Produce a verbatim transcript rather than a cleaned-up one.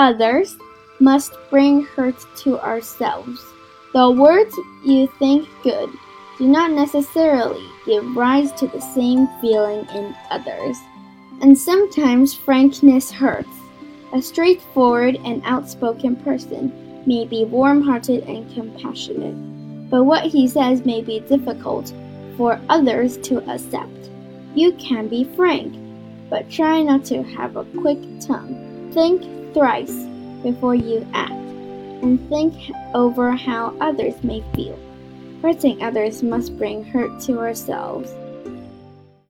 others must bring hurt to ourselves. The words you think good do not necessarily give rise to the same feeling in others. And sometimes frankness hurts. A straightforward and outspoken person may be warm-hearted and compassionate, but what he says may be difficult for others to accept. You can be frank, but try not to have a quick tongue. Think thrice before you act, and think over how others may feel. Hurting others must bring hurt to ourselves.